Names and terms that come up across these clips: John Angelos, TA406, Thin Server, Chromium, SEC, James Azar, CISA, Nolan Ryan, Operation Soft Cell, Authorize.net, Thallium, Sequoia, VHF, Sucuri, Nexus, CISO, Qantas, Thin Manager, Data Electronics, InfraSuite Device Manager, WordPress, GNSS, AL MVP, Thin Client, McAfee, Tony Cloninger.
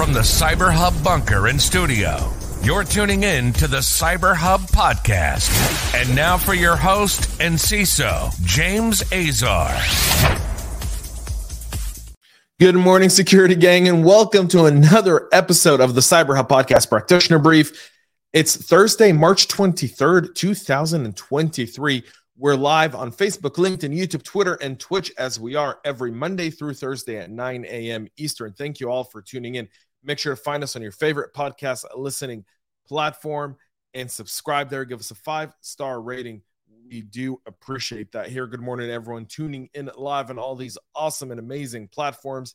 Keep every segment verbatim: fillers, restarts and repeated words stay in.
From the CyberHub bunker and studio, you're tuning in to the CyberHub podcast. And now for your host and C I S O, James Azar. Good morning, security gang, and welcome to another episode of the CyberHub podcast practitioner brief. It's Thursday, March twenty-third, two thousand twenty-three. We're live on Facebook, LinkedIn, YouTube, Twitter, and Twitch as we are every Monday through Thursday at nine a.m. Eastern. Thank you all for tuning in. Make sure to find us on your favorite podcast listening platform and subscribe there. Give us a five-star rating. We do appreciate that here. Good morning to everyone tuning in live on all these awesome and amazing platforms.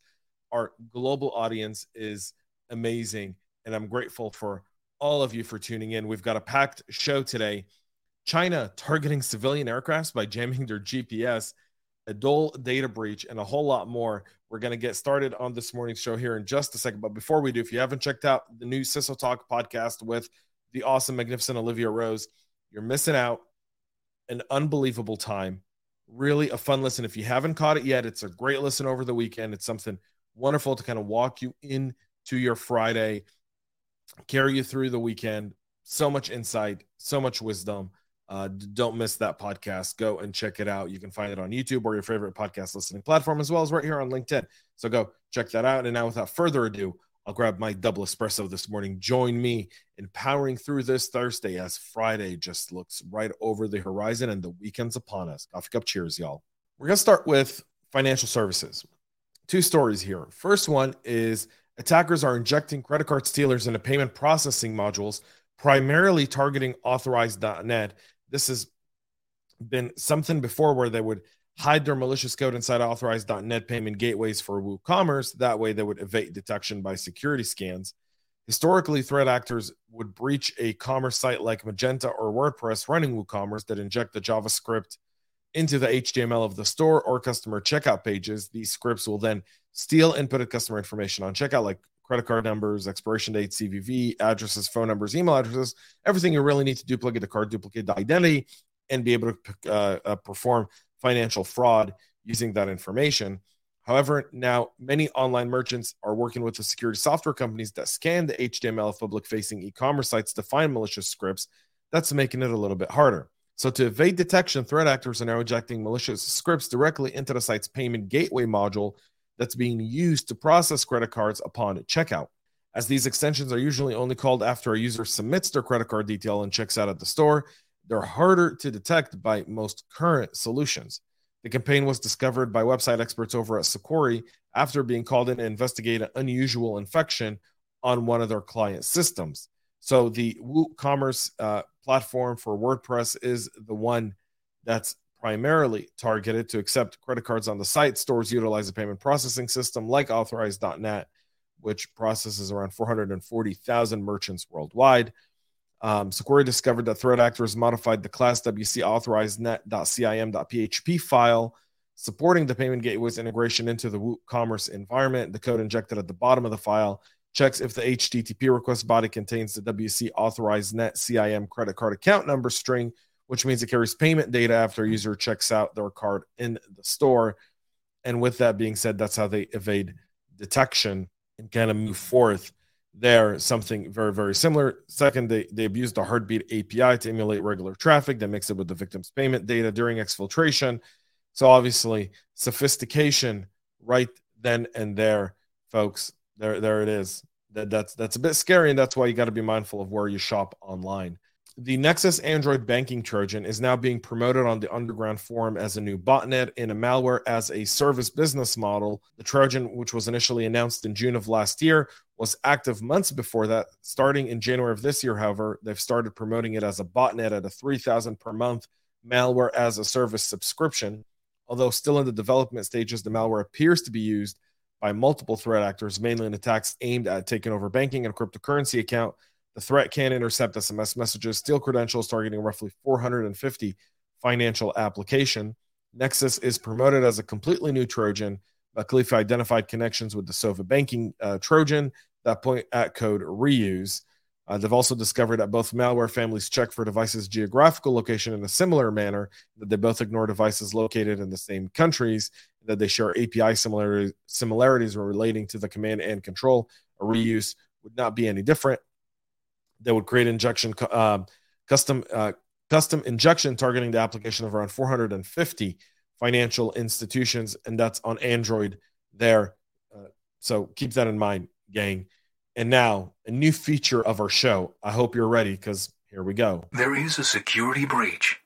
Our global audience is amazing, and I'm grateful for all of you for tuning in. We've got a packed show today. China targeting civilian aircrafts by jamming their G P S, a Dole data breach, and a whole lot more. We're going to get started on this morning's show here in just a second. But before we do, if you haven't checked out the new C I S O Talk podcast with the awesome, magnificent Olivia Rose, you're missing out. An unbelievable time. Really a fun listen. If you haven't caught it yet, it's a great listen over the weekend. It's something wonderful to kind of walk you into your Friday, carry you through the weekend. So much insight, so much wisdom. Uh, don't miss that podcast. Go and check it out. You can find it on YouTube or your favorite podcast listening platform, as well as right here on LinkedIn. So go check that out. And now, without further ado, I'll grab my double espresso this morning. Join me in powering through this Thursday as Friday just looks right over the horizon and the weekend's upon us. Coffee cup cheers, y'all. We're going to start with financial services. Two stories here. First one is attackers are injecting credit card stealers into payment processing modules, primarily targeting Authorize dot net. This has been something before where they would hide their malicious code inside Authorize dot net payment gateways for WooCommerce. That way they would evade detection by security scans. Historically, threat actors would breach a commerce site like Magento or WordPress running WooCommerce that inject the JavaScript into the H T M L of the store or customer checkout pages. These scripts will then steal inputted customer information on checkout, like credit card numbers, expiration dates, C V V, addresses, phone numbers, email addresses, everything you really need to duplicate the card, duplicate the identity, and be able to uh, uh, perform financial fraud using that information. However, now many online merchants are working with the security software companies that scan the H T M L of public-facing e-commerce sites to find malicious scripts. That's making it a little bit harder. So to evade detection, threat actors are now injecting malicious scripts directly into the site's payment gateway module that's being used to process credit cards upon checkout. As these extensions are usually only called after a user submits their credit card detail and checks out at the store, they're harder to detect by most current solutions. The campaign was discovered by website experts over at Sucuri after being called in to investigate an unusual infection on one of their client systems. So the WooCommerce uh, platform for WordPress is the one that's primarily targeted to accept credit cards on the site. Stores utilize a payment processing system like Authorize dot net, which processes around four hundred forty thousand merchants worldwide. Um, Sequoia discovered that threat actors modified the class W C Authorize dot net dot C I M dot P H P file, supporting the payment gateway's integration into the WooCommerce environment. The code injected at the bottom of the file checks if the H T T P request body contains the W C Authorize dot net C I M credit card account number string, which means it carries payment data after a user checks out their card in the store. And with that being said, that's how they evade detection and kind of move forth there. Something very, very similar. Second, they, they abused the Heartbeat A P I to emulate regular traffic. They mix it with the victim's payment data during exfiltration. So obviously, sophistication right then and there, folks. There, there it is. That, that's, that's a bit scary, and that's why you got to be mindful of where you shop online. The Nexus Android banking Trojan is now being promoted on the underground forum as a new botnet in a malware as a service business model. The Trojan, which was initially announced in June of last year, was active months before that. Starting in January of this year, however, they've started promoting it as a botnet at a three thousand dollars per month malware as a service subscription. Although still in the development stages, the malware appears to be used by multiple threat actors, mainly in attacks aimed at taking over banking and cryptocurrency account. The threat can intercept S M S messages, steal credentials, targeting roughly four hundred fifty financial applications. Nexus is promoted as a completely new Trojan, but McAfee identified connections with the Sova banking uh, Trojan that point at code reuse. Uh, they've also discovered that both malware families check for devices' geographical location in a similar manner, that they both ignore devices located in the same countries, that they share A P I similar, similarities relating to the command and control. A reuse would not be any different. They would create injection uh, custom uh, custom injection targeting the application of around four hundred fifty financial institutions, and that's on Android there. Uh, so keep that in mind, gang. And now, a new feature of our show. I hope you're ready, because here we go. There is a security breach.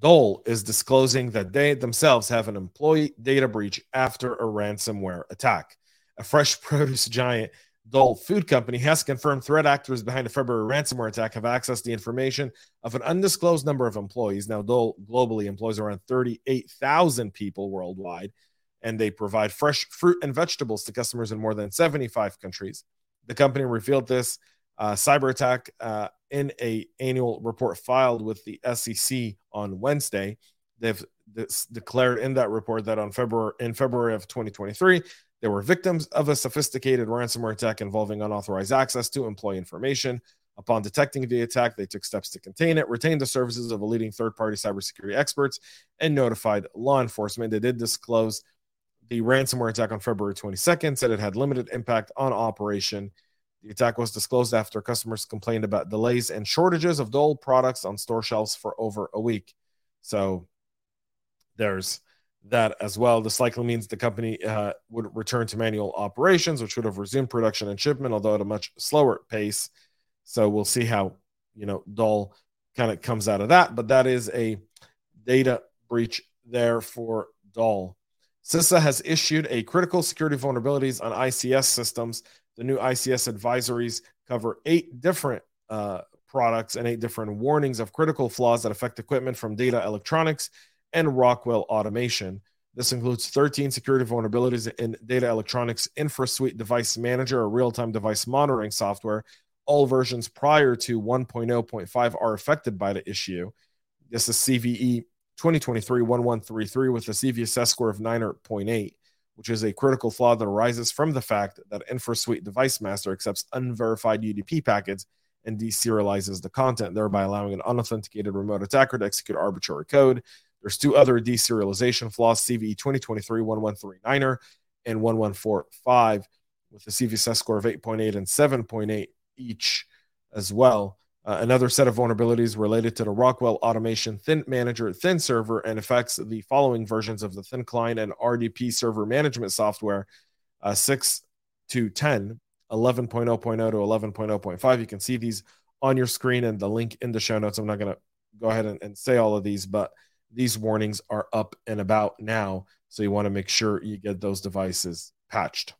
Dole is disclosing that they themselves have an employee data breach after a ransomware attack. A fresh produce giant, Dole Food Company, has confirmed threat actors behind the February ransomware attack have accessed the information of an undisclosed number of employees. Now, Dole globally employs around thirty-eight thousand people worldwide, and they provide fresh fruit and vegetables to customers in more than seventy-five countries. The company revealed this uh, cyber attack uh, in an annual report filed with the S E C on Wednesday. They've this declared in that report that on February in February of twenty twenty-three, they were victims of a sophisticated ransomware attack involving unauthorized access to employee information. Upon detecting the attack, they took steps to contain it, retained the services of a leading third-party cybersecurity experts, and notified law enforcement. They did disclose the ransomware attack on February twenty-second, said it had limited impact on operation. The attack was disclosed after customers complained about delays and shortages of Dole products on store shelves for over a week. So there's that as well. This likely means the company uh, would return to manual operations, which would have resumed production and shipment, although at a much slower pace. So we'll see how, you know, Dole kind of comes out of that. But that is a data breach there for Dole. CISA has issued a critical security vulnerabilities on I C S systems. The new I C S advisories cover eight different uh, products and eight different warnings of critical flaws that affect equipment from Data Electronics and Rockwell Automation. This includes thirteen security vulnerabilities in Data Electronics InfraSuite Device Manager, a real-time device monitoring software. All versions prior to one point oh point five are affected by the issue. This is C V E twenty twenty-three eleven thirty-three with a C V S S score of nine point eight, which is a critical flaw that arises from the fact that InfraSuite Device Master accepts unverified U D P packets and deserializes the content, thereby allowing an unauthenticated remote attacker to execute arbitrary code. There's two other deserialization flaws, C V E twenty twenty-three eleven thirty-nine and eleven forty-five, with a C V S S score of eight point eight and seven point eight each as well. Uh, another set of vulnerabilities related to the Rockwell Automation Thin Manager, Thin Server, and affects the following versions of the Thin Client and R D P server management software, uh, six to ten, eleven point oh point oh to eleven point oh point five. You can see these on your screen and the link in the show notes. I'm not going to go ahead and, and say all of these, but these warnings are up and about now, so you want to make sure you get those devices patched.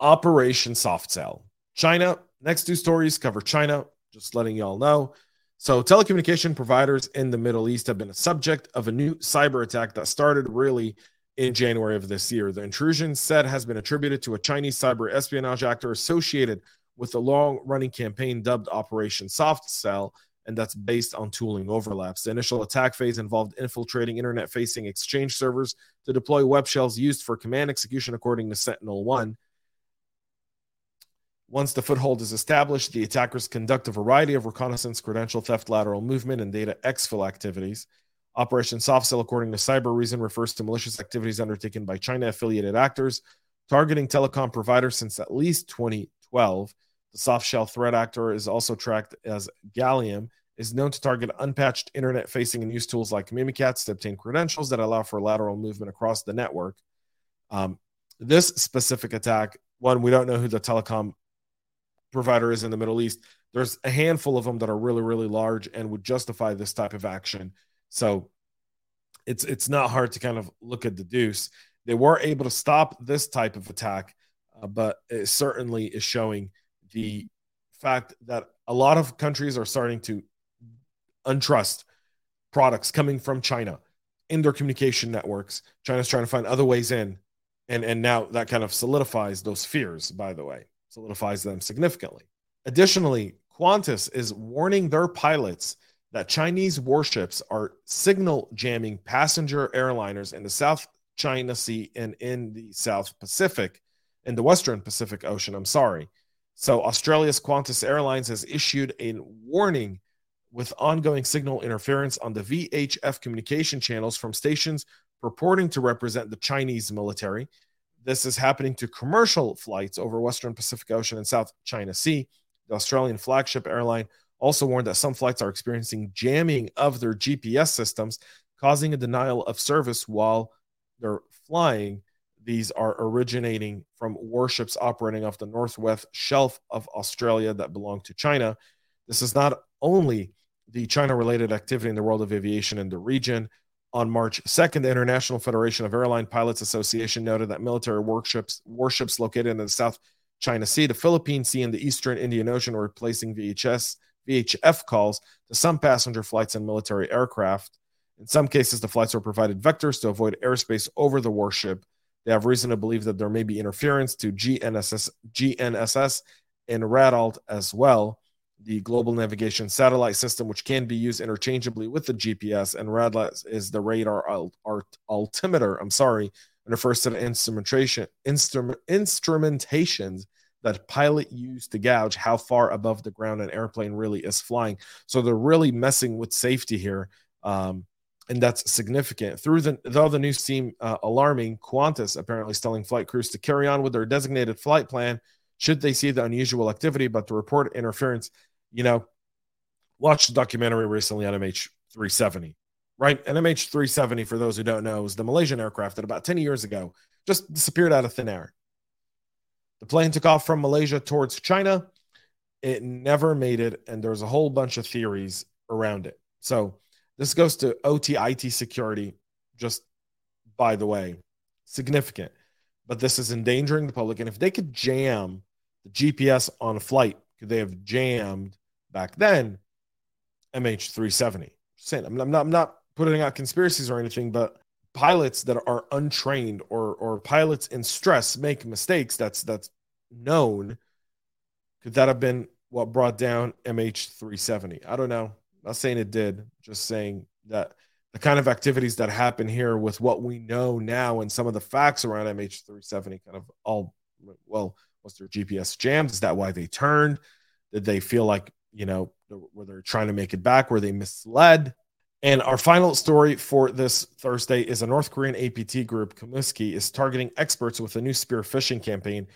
Operation Soft Cell. China. Next two stories cover China, just letting y'all know. So telecommunication providers in the Middle East have been a subject of a new cyber attack that started really in January of this year. The intrusion said has been attributed to a Chinese cyber espionage actor associated with the long-running campaign dubbed Operation Soft Cell, and that's based on tooling overlaps. The initial attack phase involved infiltrating internet-facing exchange servers to deploy web shells used for command execution, according to Sentinel One. Once the foothold is established, the attackers conduct a variety of reconnaissance, credential theft, lateral movement, and data exfil activities. Operation Soft Cell, according to Cyber Reason, refers to malicious activities undertaken by China-affiliated actors targeting telecom providers since at least twenty twelve. The soft shell threat actor is also tracked as Gallium, is known to target unpatched internet-facing and use tools like Mimikatz to obtain credentials that allow for lateral movement across the network. Um, this specific attack, one, we don't know who the telecom provider is in the Middle East. There's a handful of them that are really, really large and would justify this type of action. So it's it's not hard to kind of look at the deuce. They were able to stop this type of attack, uh, but it certainly is showing the fact that a lot of countries are starting to untrust products coming from China in their communication networks. China's trying to find other ways in, and, and now that kind of solidifies those fears, by the way. Solidifies them significantly. Additionally, Qantas is warning their pilots that Chinese warships are signal jamming passenger airliners in the South China Sea and in the South Pacific, in the Western Pacific Ocean, I'm sorry. So Australia's Qantas Airlines has issued a warning with ongoing signal interference on the V H F communication channels from stations purporting to represent the Chinese military. This is happening to commercial flights over Western Pacific Ocean and South China Sea. The Australian flagship airline also warned that some flights are experiencing jamming of their G P S systems, causing a denial of service while they're flying. These are originating from warships operating off the northwest shelf of Australia that belong to China. This is not only the China-related activity in the world of aviation in the region. On March second, the International Federation of Airline Pilots Association noted that military warships, warships located in the South China Sea, the Philippine Sea, and the Eastern Indian Ocean were replacing V H S, V H F calls to some passenger flights and military aircraft. In some cases, the flights were provided vectors to avoid airspace over the warship. They have reason to believe that there may be interference to G N S S, G N S S and RADALT as well. The Global Navigation Satellite System, which can be used interchangeably with the G P S, and RADALT is the radar alt, alt, altimeter, I'm sorry, and refers to the instrumentation, instrument, instrumentations that pilot use to gauge how far above the ground an airplane really is flying. So they're really messing with safety here, um, and that's significant. Through the, though the news seemed uh, alarming, Qantas apparently is telling flight crews to carry on with their designated flight plan should they see the unusual activity, but to report interference. You know, watched a documentary recently on M H three seventy, right? And M H three seventy, for those who don't know, is the Malaysian aircraft that about ten years ago just disappeared out of thin air. The plane took off from Malaysia towards China. It never made it, and there's a whole bunch of theories around it. So this goes to O T I T security, just by the way, significant. But this is endangering the public. And if they could jam the G P S on a flight, could they have jammed back then M H three seventy? Saying, I'm not, I'm not putting out conspiracies or anything, but pilots that are untrained or or pilots in stress make mistakes. That's that's known. Could that have been what brought down M H three seventy? I don't know. Not saying it did. Just saying that the kind of activities that happen here with what we know now and some of the facts around M H three seventy kind of all, well, was their G P S jammed? Is that why they turned? Did they feel like, you know, were they trying to make it back? Were they misled? And our final story for this Thursday is a North Korean A P T group, Comiskey, is targeting experts with a new spear phishing campaign.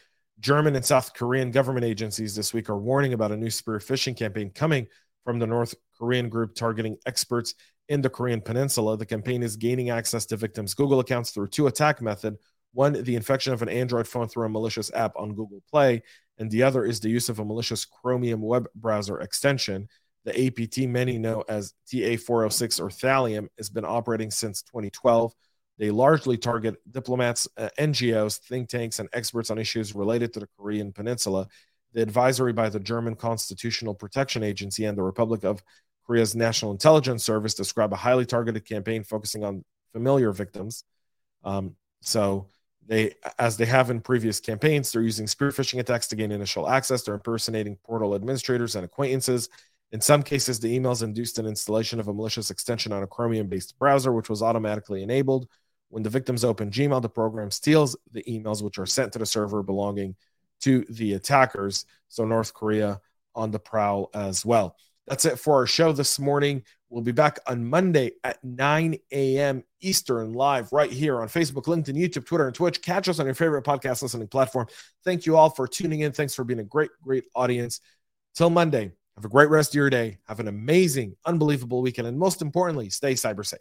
German and South Korean government agencies this week are warning about a new spear phishing campaign coming from the North Korean group targeting experts in the Korean peninsula. The campaign is gaining access to victims' Google accounts through two attack methods. One, the infection of an Android phone through a malicious app on Google Play, and the other is the use of a malicious Chromium web browser extension. The A P T, many know as T A four oh six or Thallium, has been operating since twenty twelve. They largely target diplomats, uh, N G Os, think tanks, and experts on issues related to the Korean peninsula. The advisory by the German Constitutional Protection Agency and the Republic of Korea's National Intelligence Service describe a highly targeted campaign focusing on familiar victims. Um, so... They, as they have in previous campaigns, they're using spear phishing attacks to gain initial access. They're impersonating portal administrators and acquaintances. In some cases, the emails induced an installation of a malicious extension on a Chromium-based browser, which was automatically enabled. When the victims open Gmail, the program steals the emails, which are sent to the server belonging to the attackers. So North Korea on the prowl as well. That's it for our show this morning. We'll be back on Monday at nine a.m. Eastern live right here on Facebook, LinkedIn, YouTube, Twitter, and Twitch. Catch us on your favorite podcast listening platform. Thank you all for tuning in. Thanks for being a great, great audience. Till Monday, have a great rest of your day. Have an amazing, unbelievable weekend. And most importantly, stay cyber safe.